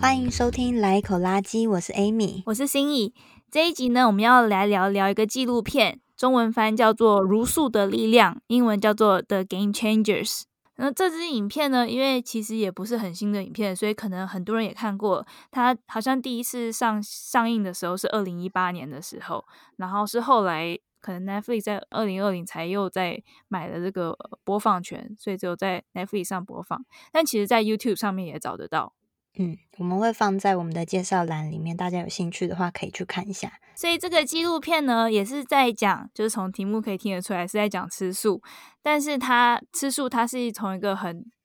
欢迎收听Likeology，我是 Amy， 我是心怡。这一集呢，我们要来聊一个纪录片，中文翻叫做《茹素的力量》，英文叫做《The Game Changers》。那这支影片呢，因为其实也不是很新的影片，所以可能很多人也看过。它好像第一次上映的时候是2018年的时候，然后是后来可能 Netflix 在2020才又在买了这个播放权，所以只有在 Netflix 上播放。但其实在 YouTube 上面也找得到。我们会放在我们的介绍栏里面，大家有兴趣的话可以去看一下。所以这个纪录片呢，也是在讲，就是从题目可以听得出来是在讲吃素，但是它是从一个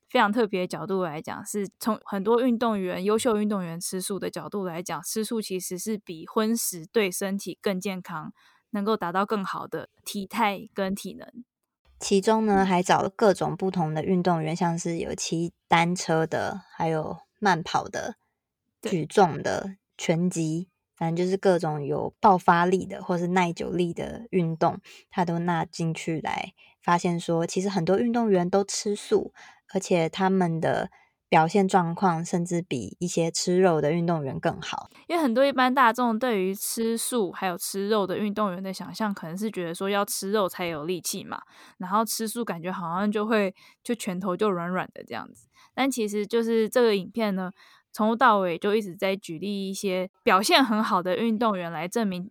非常特别的角度来讲，是从很多优秀运动员吃素的角度来讲，吃素其实是比荤食对身体更健康，能够达到更好的体态跟体能。其中呢，还找了各种不同的运动员，像是有骑单车的，还有慢跑的、举重的、拳击，反正就是各种有爆发力的或是耐久力的运动，他都纳进去，来发现说其实很多运动员都吃素，而且他们的表现状况甚至比一些吃肉的运动员更好。因为很多一般大众对于吃素还有吃肉的运动员的想象，可能是觉得说要吃肉才有力气嘛，然后吃素感觉好像就拳头就软软的这样子。但其实就是这个影片呢，从头到尾就一直在举例一些表现很好的运动员来证明，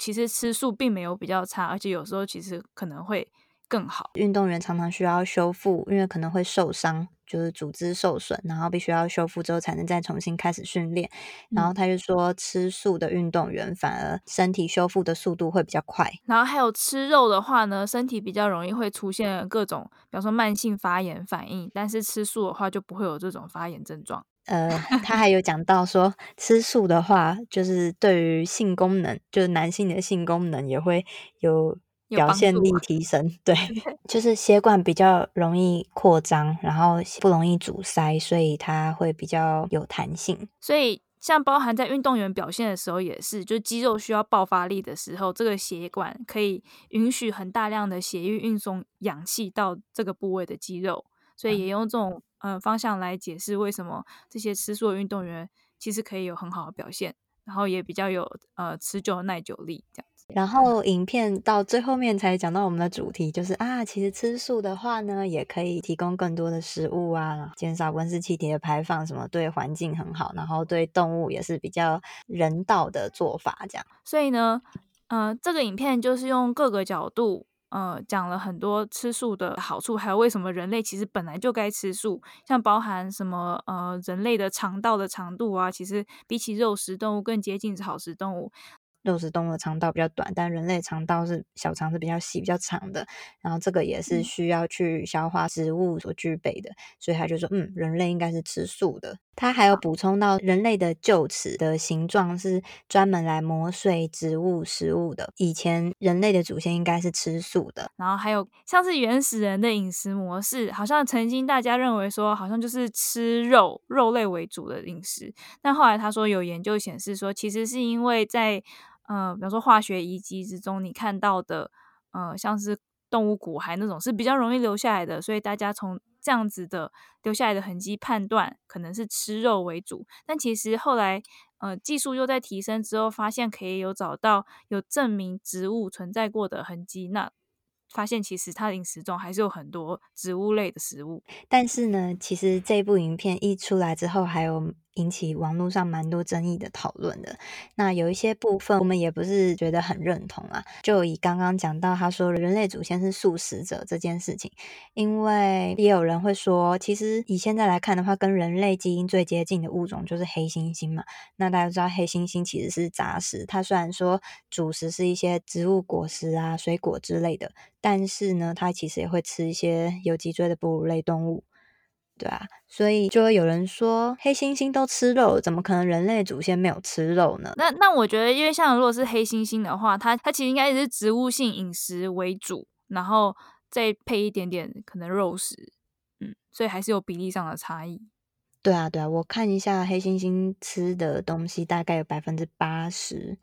其实吃素并没有比较差，而且有时候其实可能会更好。运动员常常需要修复，因为可能会受伤，就是组织受损，然后必须要修复之后才能再重新开始训练。然后他就说，吃素的运动员反而身体修复的速度会比较快。然后还有吃肉的话呢，身体比较容易会出现各种，比如说慢性发炎反应，但是吃素的话就不会有这种发炎症状。他还有讲到说，吃素的话就是对于性功能，就是男性的性功能也会表现力提升，对，就是血管比较容易扩张，然后不容易阻塞，所以它会比较有弹性。所以像包含在运动员表现的时候也是，就肌肉需要爆发力的时候，这个血管可以允许很大量的血液运送氧气到这个部位的肌肉，所以也用这种方向来解释为什么这些吃素的运动员其实可以有很好的表现，然后也比较有持久的耐久力这样。然后影片到最后面才讲到我们的主题，就是其实吃素的话呢，也可以提供更多的食物啊，减少温室气体的排放什么，对环境很好，然后对动物也是比较人道的做法这样。所以呢这个影片就是用各个角度讲了很多吃素的好处，还有为什么人类其实本来就该吃素，像包含什么人类的肠道的长度啊，其实比起肉食动物更接近草食动物。肉食动物的肠道比较短，但人类肠道小肠是比较细比较长的，然后这个也是需要去消化食物所具备的，所以他就说人类应该是吃素的。他还有补充到，人类的臼齿的形状是专门来磨碎植物食物的，以前人类的祖先应该是吃素的。然后还有像是原始人的饮食模式，好像曾经大家认为说好像就是吃肉类为主的饮食，但后来他说有研究显示说，其实是因为在比方说化学遗迹之中你看到的像是动物骨骸那种是比较容易留下来的，所以大家从这样子的留下来的痕迹判断可能是吃肉为主。但其实后来技术又在提升之后，发现可以有找到有证明植物存在过的痕迹，那发现其实它饮食中还是有很多植物类的食物。但是呢，其实这部影片一出来之后，还有引起网络上蛮多争议的讨论的。那有一些部分我们也不是觉得很认同啊，就以刚刚讲到他说人类祖先是素食者这件事情，因为也有人会说，其实以现在来看的话，跟人类基因最接近的物种就是黑猩猩嘛。那大家知道黑猩猩其实是杂食，它虽然说主食是一些植物果实啊、水果之类的，但是呢，它其实也会吃一些有脊椎的哺乳类动物。对啊，所以就会有人说，黑猩猩都吃肉，怎么可能人类祖先没有吃肉呢？那我觉得，因为像如果是黑猩猩的话，它其实应该是植物性饮食为主，然后再配一点点可能肉食，所以还是有比例上的差异。对啊，我看一下黑猩猩吃的东西，大概有80%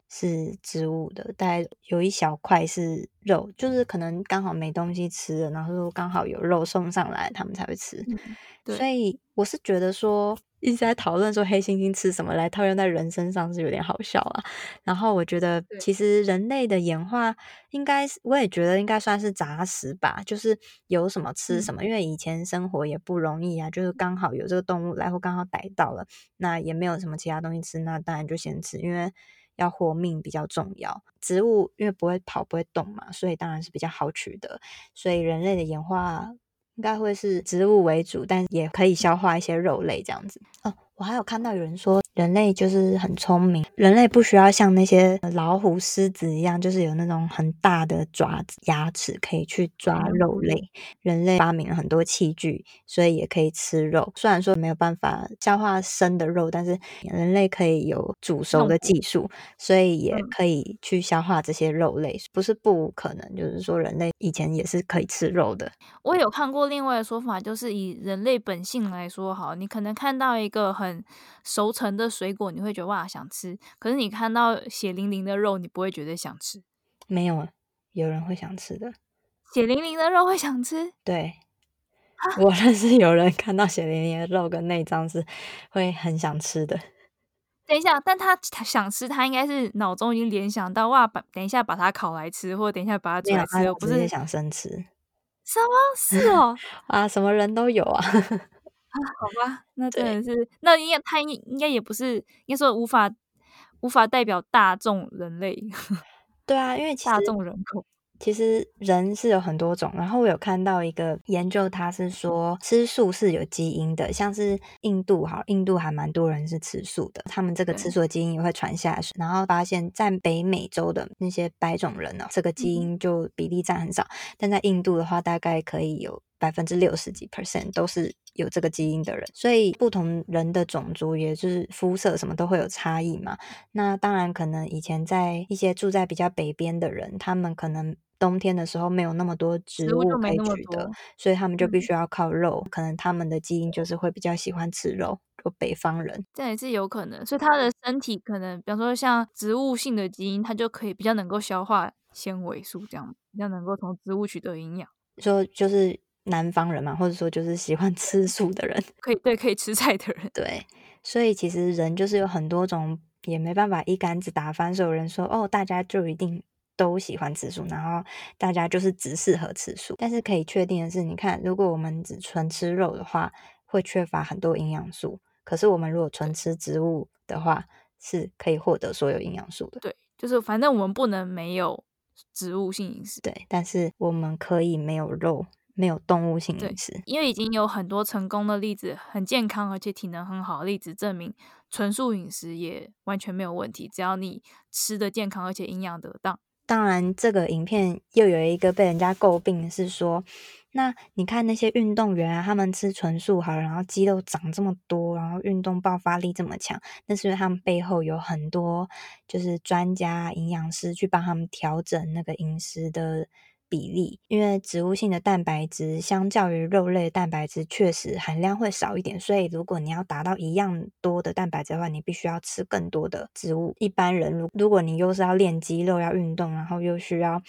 是植物的，大概有一小块是肉，就是可能刚好没东西吃了，然后又刚好有肉送上来，他们才会吃。嗯，所对，以我是觉得说，一直在讨论说黑猩猩吃什么来套用在人身上是有点好笑啊。然后我觉得对，其实人类的演化应该是，我也觉得应该算是杂食吧，就是有什么吃什嗯，么，因为以前生活也不容易啊，就是刚好有这个动物来或刚好逮到了，那也没有什么其他东西吃，那当然就先吃，因为要活命比较重要。植物因为不会跑不会动嘛，所以当然是比较好取的，所以人类的演化应该会是植物为主，但也可以消化一些肉类这样子。哦，我还有看到有人说人类就是很聪明，人类不需要像那些老虎、狮子一样，就是有那种很大的爪子、牙齿可以去抓肉类。人类发明了很多器具，所以也可以吃肉。虽然说没有办法消化生的肉，但是人类可以有煮熟弄的技术，所以也嗯，可以去消化这些肉类，不是不可能。就是说，人类以前也是可以吃肉的。我有看过另外的说法，就是以人类本性来说，好，你可能看到一个很熟成的水果，你会觉得哇想吃，可是你看到血淋淋的肉，你不会觉得想吃，没有，有人会想吃的。血淋淋的肉会想吃对，啊？我认识有人看到血淋淋的肉跟内脏是会很想吃的。等一下，但他想吃，他应该是脑中已经联想到哇，等一下把它烤来吃，或者等一下把它没煮有，来他吃，而不直接是想生吃什么是哦？啊，什么人都有啊。好吧，那真对，的是，那应该他应该也不是，应该说无法代表大众人类，对啊，因为其大实众人口。其实人是有很多种，然后我有看到一个研究，它是说吃素是有基因的，像是印度好了，印度还蛮多人是吃素的，他们这个吃对，素的基因也会传下来，然后发现在北美洲的那些白种人呢、这个基嗯因就比例占很少，但在印度的话，大概可以有60%几都是有这个基因的人，所以不同人的种族，也就是肤色什么都会有差异嘛。那当然，可能以前在一些住在比较北边的人，他们可能冬天的时候没有那么多植植物物就没可以那么取得，多，所以他们就必嗯，须要靠肉。可能他们的基因就是会比较喜欢吃肉，就北方人。这样也是有可能。所以他的身体可能，比方说像植物性的基因，它就可以比较能够消化纤维素，这样比较能够从植物取得营养，说就是南方人嘛，或者说就是喜欢吃素的人。可以吃菜的人。对，所以其实人就是有很多种，也没办法一竿子打翻。所以有人说，哦，大家就一定都喜欢吃素，然后大家就是只适合吃素。但是可以确定的是，你看，如果我们只纯吃肉的话，会缺乏很多营养素。可是我们如果纯吃植物的话，是可以获得所有营养素的。对，就是反正我们不能没有植物性饮食。对，但是我们可以没有肉，没有动物性饮对，食。因为已经有很多成功的例子，很健康而且体能很好的例子证明，纯素饮食也完全没有问题，只要你吃的健康而且营养得当。当然，这个影片又有一个被人家诟病是说，那你看那些运动员啊，他们吃纯素好了，然后肌肉长这么多，然后运动爆发力这么强，那是因为他们背后有很多就是专家、营养师去帮他们调整那个饮食的比例，因为植物性的蛋白质相较于肉类的蛋白质确实含量会少一点，所以如果你要达到一样多的蛋白质的话，你必须要吃更多的植物。一般人如果你又是要练肌肉、要运动，然后又需要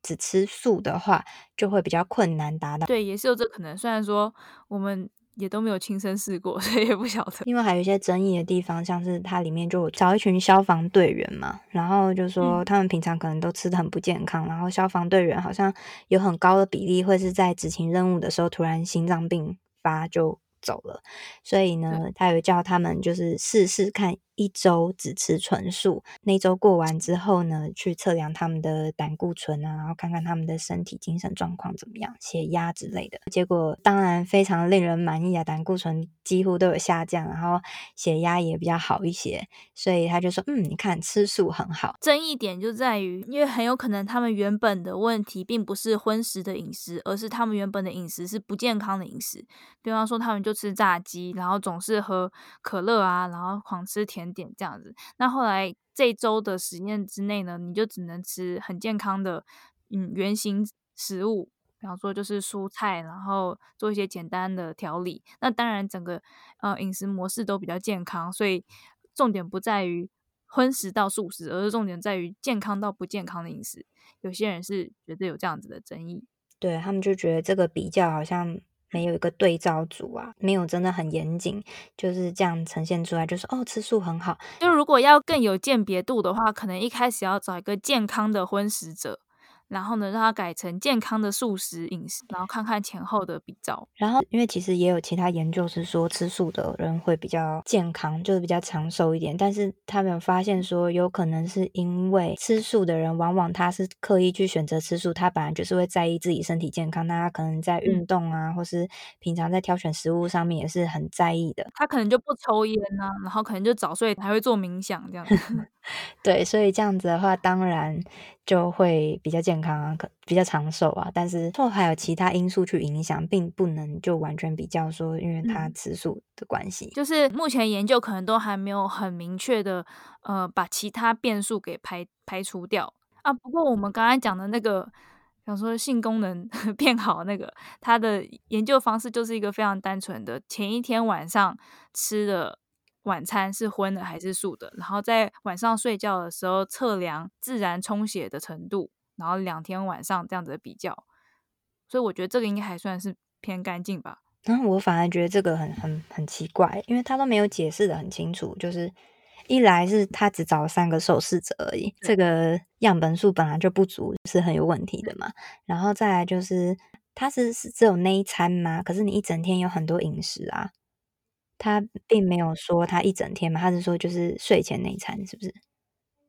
只吃素的话，就会比较困难达到。对，也是有这可能，虽然说我们也都没有亲身试过，所以也不晓得。另外还有一些争议的地方，像是它里面就有找一群消防队员嘛，然后就说嗯，他们平常可能都吃的很不健康，然后消防队员好像有很高的比例会是在执行任务的时候突然心脏病发就走了，所以对，呢，他有叫他们就是试试看1周只吃纯素，那周过完之后呢，去测量他们的胆固醇啊，然后看看他们的身体精神状况怎么样，血压之类的。结果当然非常令人满意啊，胆固醇几乎都有下降，然后血压也比较好一些，所以他就说，你看吃素很好。争议点就在于，因为很有可能他们原本的问题并不是荤食的饮食，而是他们原本的饮食是不健康的饮食。比方说，他们就吃炸鸡，然后总是喝可乐啊，然后狂吃甜点这样子。那后来这一周的实验之内呢，你就只能吃很健康的原型食物，比方说就是蔬菜，然后做一些简单的调理。那当然整个饮食模式都比较健康，所以重点不在于荤食到素食，而是重点在于健康到不健康的饮食。有些人是觉得有这样子的争议，对，他们就觉得这个比较好像没有一个对照组啊，没有真的很严谨，就是这样呈现出来，就是哦吃素很好。就如果要更有鉴别度的话，可能一开始要找一个健康的荤食者，然后呢让它改成健康的素食饮食，然后看看前后的比较。然后因为其实也有其他研究是说吃素的人会比较健康，就是比较长寿一点，但是他们有发现说有可能是因为吃素的人往往他是刻意去选择吃素，他本来就是会在意自己身体健康，那他可能在运动啊或是平常在挑选食物上面也是很在意的，他可能就不抽烟啊，然后可能就早睡，还会做冥想这样子对，所以这样子的话当然就会比较健康啊，比较长寿啊，但是还有其他因素去影响，并不能就完全比较说因为他吃素的关系。就是目前研究可能都还没有很明确的把其他变数给排除掉啊。不过我们刚才讲的那个想说性功能变好那个，他的研究方式就是一个非常单纯的，前一天晚上吃的晚餐是荤的还是素的，然后在晚上睡觉的时候测量自然充血的程度，然后2天晚上这样子的比较。所以我觉得这个应该还算是偏干净吧。然后我反而觉得这个很奇怪，因为他都没有解释的很清楚，就是一来是他只找3个受试者而已，这个样本数本来就不足，是很有问题的嘛。然后再来就是他是只有那一餐吗？可是你一整天有很多饮食啊，他并没有说他一整天嘛，他是说就是睡前那一餐，是不是？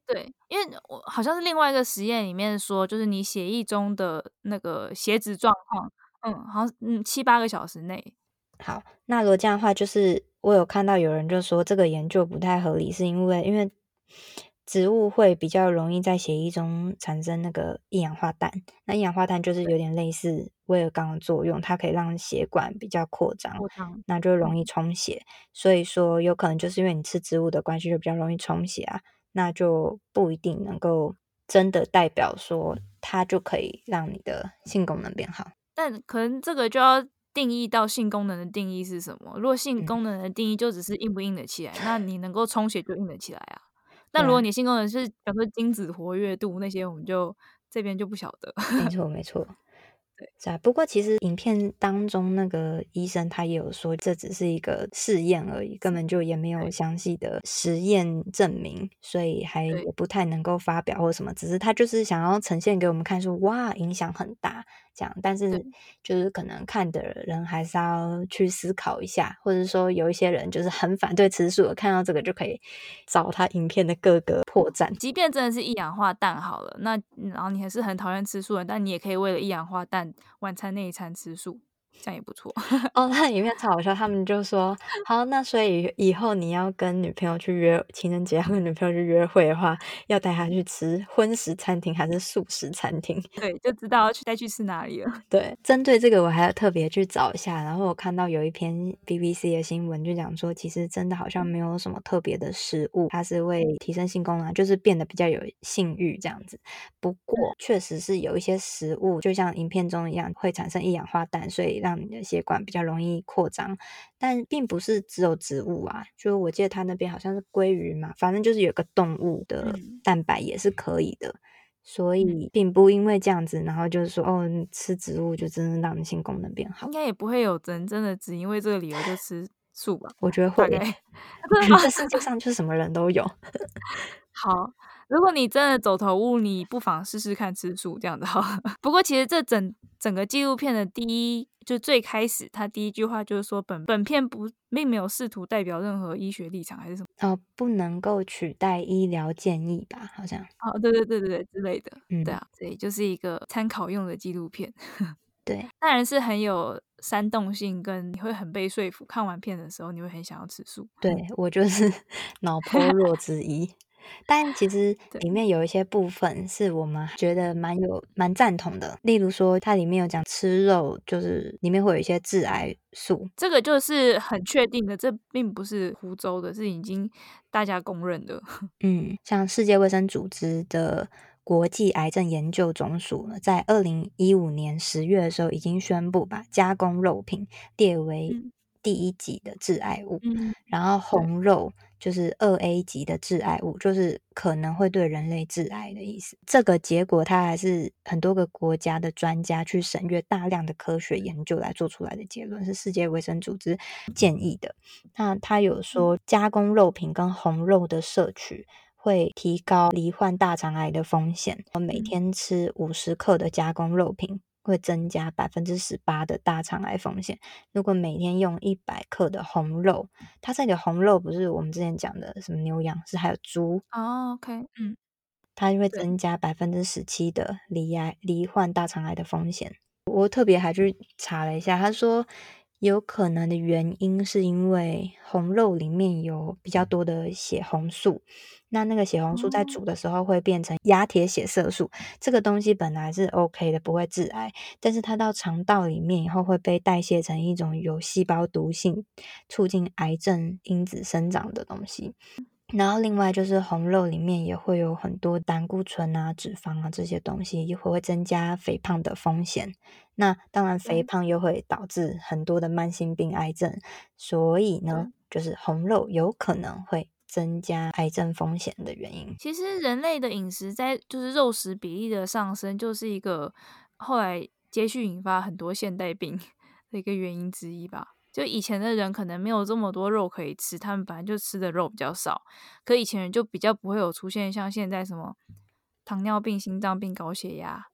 对，因为我好像是另外一个实验里面说，就是你血液中的那个血脂状况，好像7-8个小时内。好，那如果这样的话，就是我有看到有人就说这个研究不太合理，是因为植物会比较容易在血液中产生那个一氧化氮，那一氧化氮就是有点类似威尔刚的作用，它可以让血管比较扩张，那就容易充血，所以说有可能就是因为你吃植物的关系就比较容易充血啊，那就不一定能够真的代表说它就可以让你的性功能变好。但可能这个就要定义到性功能的定义是什么，如果性功能的定义就只是硬不硬得起来，那你能够充血就硬得起来啊，但如果你性功能是比如说精子活跃度那些，我们就这边就不晓得没错对，是啊。不过其实影片当中那个医生他也有说这只是一个试验而已，根本就也没有详细的实验证明，所以还也不太能够发表或什么，只是他就是想要呈现给我们看说哇影响很大这样，但是就是可能看的人还是要去思考一下，或者说有一些人就是很反对吃素的，看到这个就可以找他影片的各个破绽。即便真的是一氧化氮好了，那然后你还是很讨厌吃素的，但你也可以为了一氧化氮晚餐那一餐吃素，这样也不错哦。那里面超好笑，他们就说好，那所以以后你要跟女朋友去约情人节要跟女朋友去约会的话，要带她去吃荤食餐厅还是素食餐厅，对，就知道要再去吃哪里了。对，针对这个我还要特别去找一下，然后我看到有一篇 BBC 的新闻就讲说其实真的好像没有什么特别的食物它是会提升性功能，就是变得比较有性欲这样子。不过确实是有一些食物就像影片中一样会产生一氧化氮，所以让你的血管比较容易扩张，但并不是只有植物啊，就我记得他那边好像是鲑鱼嘛，反正就是有个动物的蛋白也是可以的，所以并不因为这样子然后就是说哦吃植物就真的让你性功能变好，应该也不会有人真的只因为这个理由就吃素吧。我觉得会这世界上就是什么人都有好，如果你真的走投无路，你不妨试试看吃素这样子好了。不过其实这整个纪录片的最开始他第一句话就是说本片并没有试图代表任何医学立场还是什么哦，不能够取代医疗建议吧好像哦，对之类的对啊，所以就是一个参考用的纪录片对，当然是很有煽动性，跟你会很被说服，看完片的时候你会很想要吃素。对，我就是脑波弱之一但其实里面有一些部分是我们觉得蛮赞同的，例如说它里面有讲吃肉就是里面会有一些致癌素，这个就是很确定的，这并不是胡诌的，是已经大家公认的像世界卫生组织的国际癌症研究总署呢，在2015年10月的时候已经宣布把加工肉品列为第一级的致癌物，然后红肉就是2A 级的致癌物，就是可能会对人类致癌的意思。这个结果它还是很多个国家的专家去审阅大量的科学研究来做出来的结论，是世界卫生组织建议的。那他有说加工肉品跟红肉的摄取会提高罹患大肠癌的风险，每天吃50克的加工肉品会增加18%的大肠癌风险。如果每天用100克的红肉，它这里的红肉不是我们之前讲的什么牛羊，是还有猪哦 OK 嗯，它就会增加17%的罹患大肠癌的风险。我特别还去查了一下，他说有可能的原因是因为红肉里面有比较多的血红素，那个血红素在煮的时候会变成亚铁血色素，这个东西本来是 OK 的，不会致癌，但是它到肠道里面以后会被代谢成一种有细胞毒性，促进癌症因子生长的东西。然后另外就是红肉里面也会有很多胆固醇啊、脂肪啊这些东西，也会增加肥胖的风险。那当然肥胖又会导致很多的慢性病、癌症，所以呢就是红肉有可能会增加癌症风险的原因。其实人类的饮食在就是肉食比例的上升，就是一个后来接续引发很多现代病的一个原因之一吧。就以前的人可能没有这么多肉可以吃，他们本来就吃的肉比较少，可以前人就比较不会有出现像现在什么糖尿病、心脏病、高血压，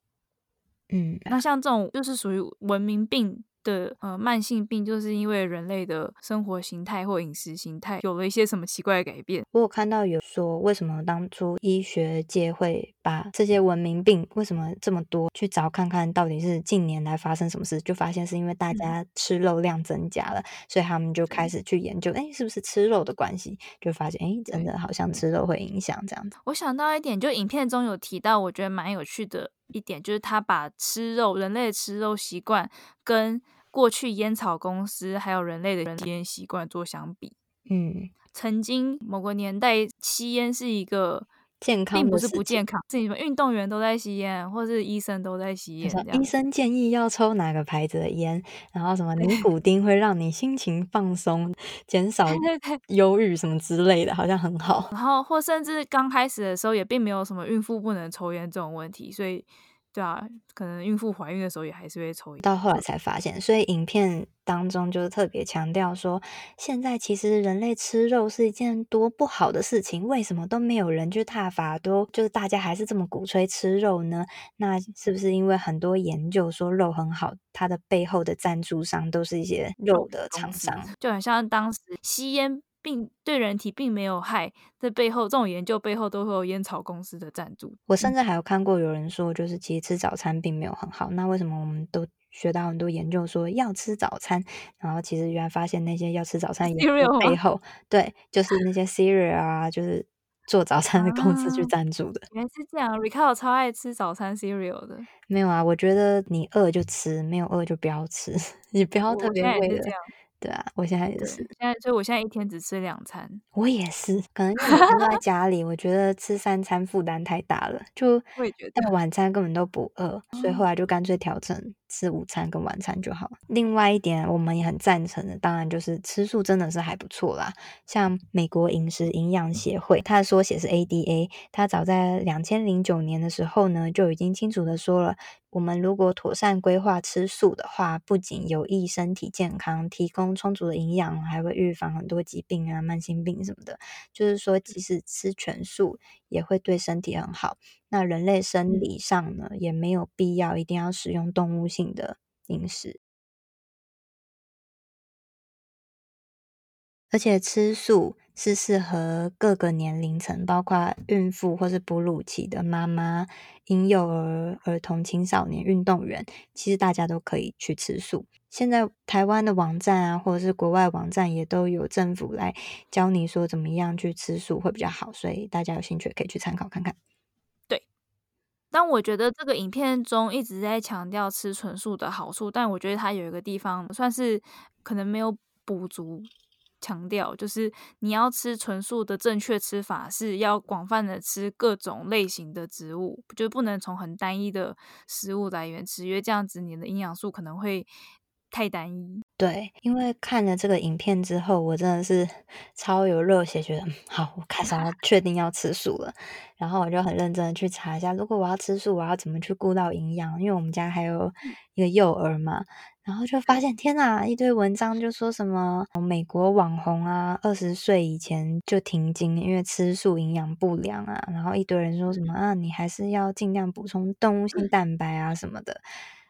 那像这种就是属于文明病的慢性病，就是因为人类的生活形态或饮食形态有了一些什么奇怪的改变。我有看到有说为什么当初医学界会把这些文明病为什么这么多去找看看到底是近年来发生什么事，就发现是因为大家吃肉量增加了，所以他们就开始去研究是不是吃肉的关系，就发现真的好像吃肉会影响这样子。我想到一点，就影片中有提到我觉得蛮有趣的一点，就是他把吃肉人类的吃肉习惯跟过去烟草公司还有人类的吸烟习惯做相比。曾经某个年代吸烟是一个健康，并不是不健康，是你们运动员都在吸烟，或是医生都在吸烟，医生建议要抽哪个牌子的烟，然后什么尼古丁会让你心情放松减少忧郁什么之类的，好像很好。然后或甚至刚开始的时候也并没有什么孕妇不能抽烟这种问题，所以对啊，可能孕妇怀孕的时候也还是会抽烟，到后来才发现。所以影片当中就是特别强调说，现在其实人类吃肉是一件多不好的事情，为什么都没有人去挞伐，就是大家还是这么鼓吹吃肉呢？那是不是因为很多研究说肉很好，它的背后的赞助商都是一些肉的厂商，就很像当时吸烟并对人体并没有害，这背后这种研究背后都会有烟草公司的赞助。我甚至还有看过有人说，就是其实吃早餐并没有很好，那为什么我们都学到很多研究说要吃早餐，然后其实原来发现那些要吃早餐研究背后对就是那些 cereal 啊，就是做早餐的公司去赞助的。原来是这样 Ricardo 超爱吃早餐 cereal 的。没有啊，我觉得你饿就吃，没有饿就不要吃，你不要特别为了。对啊，我现在也是，所以我现在一天只吃2餐。我也是，可能因为我在家里我觉得吃3餐负担太大了，就到晚餐根本都不饿，所以后来就干脆调整吃午餐跟晚餐就好了。另外一点我们也很赞成的，当然就是吃素真的是还不错啦，像美国饮食营养协会，它的缩写是 ADA， 它早在2009年的时候呢就已经清楚的说了，我们如果妥善规划吃素的话，不仅有益身体健康，提供充足的营养，还会预防很多疾病啊、慢性病什么的，就是说即使吃全素也会对身体很好。那人类生理上呢也没有必要一定要使用动物性的饮食，而且吃素是适合各个年龄层，包括孕妇或是哺乳期的妈妈、婴幼儿、儿童、青少年、运动员，其实大家都可以去吃素。现在台湾的网站啊，或者是国外网站也都有政府来教你说怎么样去吃素会比较好，所以大家有兴趣可以去参考看看。对，但我觉得这个影片中一直在强调吃纯素的好处，但我觉得它有一个地方算是可能没有补足强调，就是你要吃纯素的正确吃法是要广泛的吃各种类型的植物，就不能从很单一的食物来源吃，因为这样子你的营养素可能会太单一。对，因为看了这个影片之后，我真的是超有热血，觉得好，我开始要确定要吃素了。然后我就很认真的去查一下，如果我要吃素，我要怎么去顾到营养？因为我们家还有一个幼儿嘛，然后就发现天啊，一堆文章就说什么美国网红啊，20岁以前就停经，因为吃素营养不良啊。然后一堆人说什么啊，你还是要尽量补充动物性蛋白啊什么的。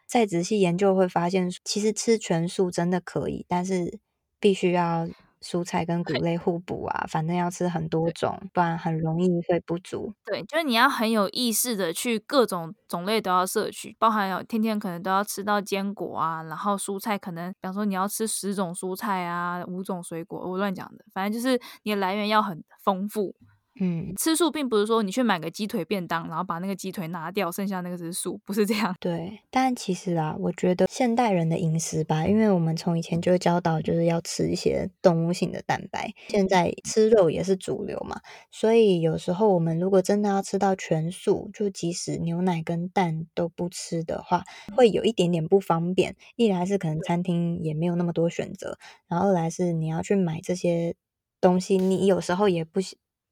再仔细研究会发现，其实吃全素真的可以，但是必须要蔬菜跟谷类互补啊，反正要吃很多种，不然很容易会不足。对，就是你要很有意识的去各种种类都要摄取，包含有天天可能都要吃到坚果啊，然后蔬菜可能比方说你要吃10种蔬菜啊，5种水果，我乱讲的，反正就是你的来源要很丰富。嗯，吃素并不是说你去买个鸡腿便当，然后把那个鸡腿拿掉，剩下那个是素，不是这样。对，但其实啊，我觉得现代人的饮食吧，因为我们从以前就教导就是要吃一些动物性的蛋白，现在吃肉也是主流嘛，所以有时候我们如果真的要吃到全素，就即使牛奶跟蛋都不吃的话，会有一点点不方便。一来是可能餐厅也没有那么多选择，然后二来是你要去买这些东西，你有时候也不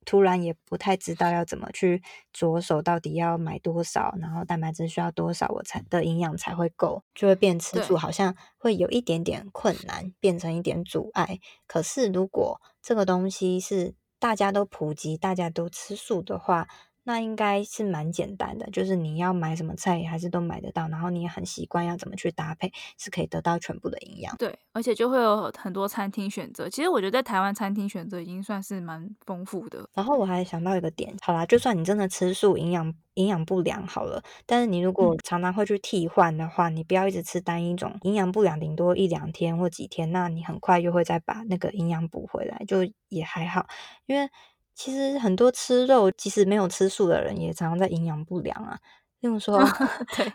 突然也不太知道要怎么去着手，到底要买多少，然后蛋白质需要多少，我才的营养才会够，就会变吃素好像会有一点点困难，变成一点阻碍。可是如果这个东西是大家都普及，大家都吃素的话，那应该是蛮简单的，就是你要买什么菜还是都买得到，然后你也很习惯要怎么去搭配，是可以得到全部的营养。对，而且就会有很多餐厅选择，其实我觉得在台湾餐厅选择已经算是蛮丰富的。然后我还想到一个点，好啦，就算你真的吃素营养不良好了，但是你如果常常会去替换的话，你不要一直吃单一种，营养不良顶多1-2天或几天，那你很快就会再把那个营养补回来，就也还好。因为其实很多吃肉，即使没有吃素的人，也常常在营养不良啊。例如说，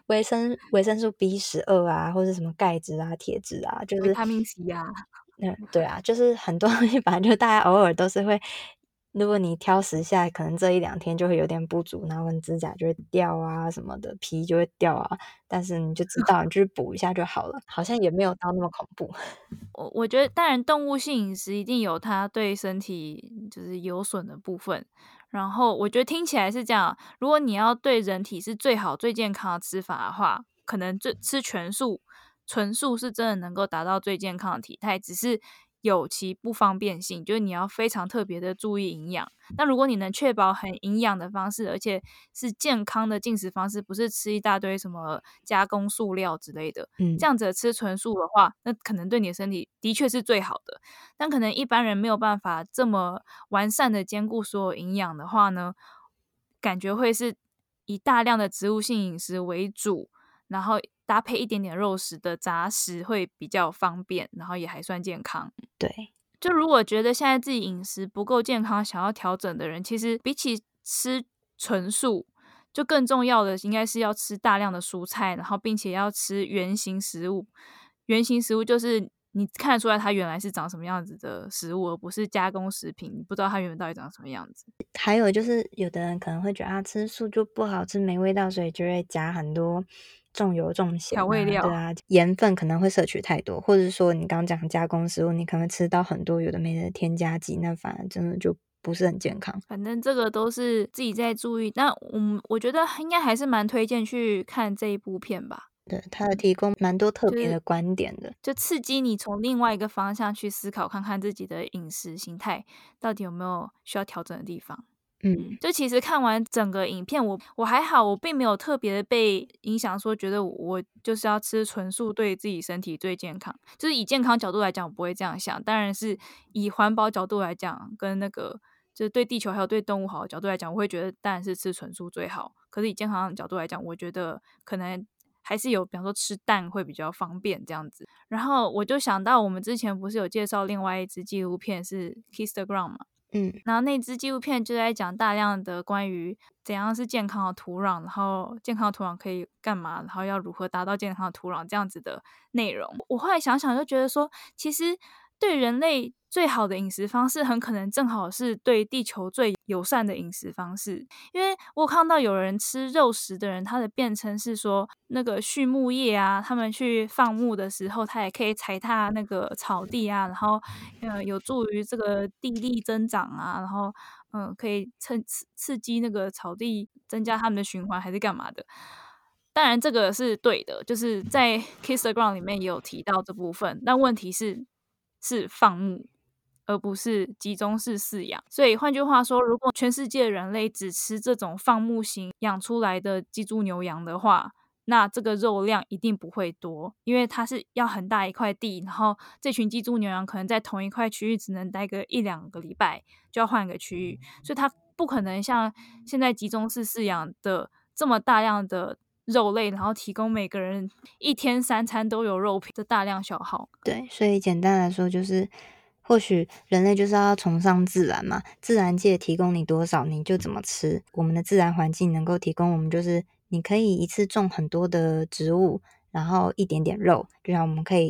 维生素 B12 啊，或者什么钙质啊、铁质啊，就是维他命 C 啊。对啊，就是很多东西，反正就大家偶尔都是会，如果你挑食下，可能这1-2天就会有点不足，然后你指甲就会掉啊，什么的皮就会掉啊。但是你就知道，你去补一下就好了，好像也没有到那么恐怖。我觉得当然动物性饮食一定有它对身体就是有损的部分，然后我觉得听起来是这样，如果你要对人体是最好最健康的吃法的话，可能吃全素纯素是真的能够达到最健康的体态，只是有其不方便性，就是你要非常特别的注意营养。那如果你能确保很营养的方式，而且是健康的进食方式，不是吃一大堆什么加工塑料之类的，这样子吃纯素的话，那可能对你的身体的确是最好的。但可能一般人没有办法这么完善的兼顾所有营养的话呢，感觉会是以大量的植物性饮食为主，然后搭配一点点肉食的杂食会比较方便，然后也还算健康。对，就如果觉得现在自己饮食不够健康，想要调整的人，其实比起吃纯素，就更重要的应该是要吃大量的蔬菜，然后并且要吃原型食物。原型食物就是你看得出来它原来是长什么样子的食物，而不是加工食品，你不知道它原本到底长什么样子。还有就是有的人可能会觉得吃素就不好吃，没味道，所以就会加很多重油重咸调味料，对啊，盐分可能会摄取太多，或者说你刚讲加工食物，你可能吃到很多有的没的添加剂，那反而真的就不是很健康。反正这个都是自己在注意，但我觉得应该还是蛮推荐去看这一部片吧。对，它有提供蛮多特别的观点的，就刺激你从另外一个方向去思考，看看自己的饮食形态到底有没有需要调整的地方。就其实看完整个影片，我还好，我并没有特别的被影响，说觉得我就是要吃纯素对自己身体最健康，就是以健康角度来讲我不会这样想，当然是以环保角度来讲，跟那个就是对地球还有对动物好的角度来讲，我会觉得当然是吃纯素最好。可是以健康的角度来讲，我觉得可能还是有比方说吃蛋会比较方便这样子。然后我就想到我们之前不是有介绍另外一支纪录片是 Kiss the Ground 嘛，然后那支纪录片就在讲大量的关于怎样是健康的土壤，然后健康的土壤可以干嘛，然后要如何达到健康的土壤这样子的内容。我后来想想就觉得说，其实对人类最好的饮食方式很可能正好是对地球最友善的饮食方式。因为我看到有人吃肉食的人，他的辩称是说那个畜牧业啊，他们去放牧的时候他也可以踩踏那个草地啊，然后有助于这个地力增长啊，然后可以刺激那个草地，增加他们的循环还是干嘛的。当然这个是对的，就是在 Kiss the Ground 里面也有提到这部分，但问题是放牧而不是集中式饲养。所以换句话说，如果全世界人类只吃这种放牧型养出来的鸡猪牛羊的话，那这个肉量一定不会多，因为它是要很大一块地，然后这群鸡猪牛羊可能在同一块区域只能待个一两个礼拜就要换个区域，所以它不可能像现在集中式饲养的这么大量的肉类，然后提供每个人一天三餐都有肉品的大量消耗。对，所以简单来说就是或许人类就是要崇尚自然嘛，自然界提供你多少你就怎么吃。我们的自然环境能够提供我们就是你可以一次种很多的植物，然后一点点肉，就像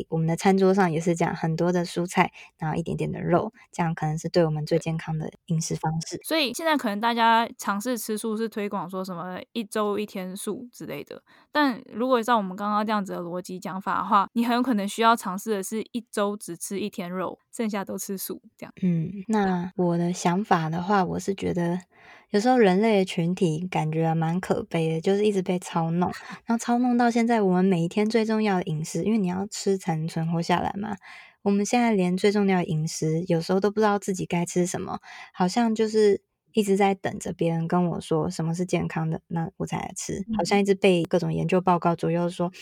我们的餐桌上也是这样，很多的蔬菜然后一点点的肉，这样可能是对我们最健康的饮食方式。所以现在可能大家尝试吃素是推广说什么一周一天素之类的，但如果照我们刚刚这样子的逻辑讲法的话，你很有可能需要尝试的是一周只吃一天肉，剩下都吃素这样。那我的想法的话，我是觉得有时候人类的群体感觉蛮可悲的，就是一直被操弄，然后操弄到现在我们每一天最重要的饮食，因为你要吃才能存活下来嘛，我们现在连最重要的饮食有时候都不知道自己该吃什么，好像就是一直在等着别人跟我说什么是健康的那我才来吃，好像一直被各种研究报告左右说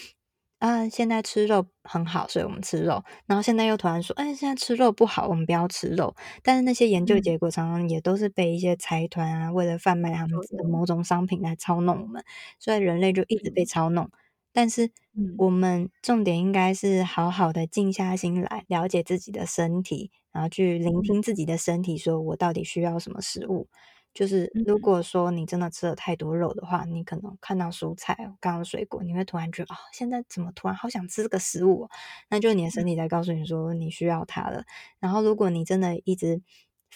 啊，现在吃肉很好所以我们吃肉，然后现在又突然说现在吃肉不好我们不要吃肉，但是那些研究结果常常也都是被一些财团啊为了贩卖他们的某种商品来操弄我们，所以人类就一直被操弄。但是我们重点应该是好好的静下心来了解自己的身体，然后去聆听自己的身体说我到底需要什么食物。就是如果说你真的吃了太多肉的话，你可能看到蔬菜看到水果你会突然觉得现在怎么突然好想吃这个食物，那就是你的身体在告诉你说你需要它了。然后如果你真的一直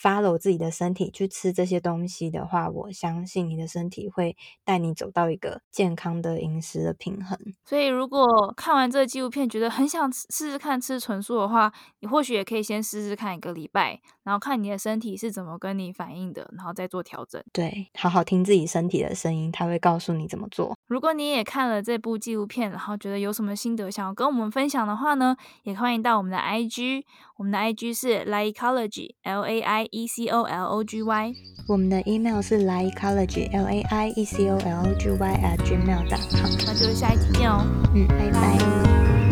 follow 自己的身体去吃这些东西的话，我相信你的身体会带你走到一个健康的饮食的平衡。所以如果看完这个纪录片觉得很想试试看吃纯素的话，你或许也可以先试试看一个礼拜，然后看你的身体是怎么跟你反应的，然后再做调整。对，好好听自己身体的声音，它会告诉你怎么做。如果你也看了这部纪录片，然后觉得有什么心得想要跟我们分享的话呢，也欢迎到我们的 IG， 我们的 IG 是 laiecology laiecology， 我们的 email 是 laiecology laiecology@gmail.com。 那就下一集见哦，拜拜。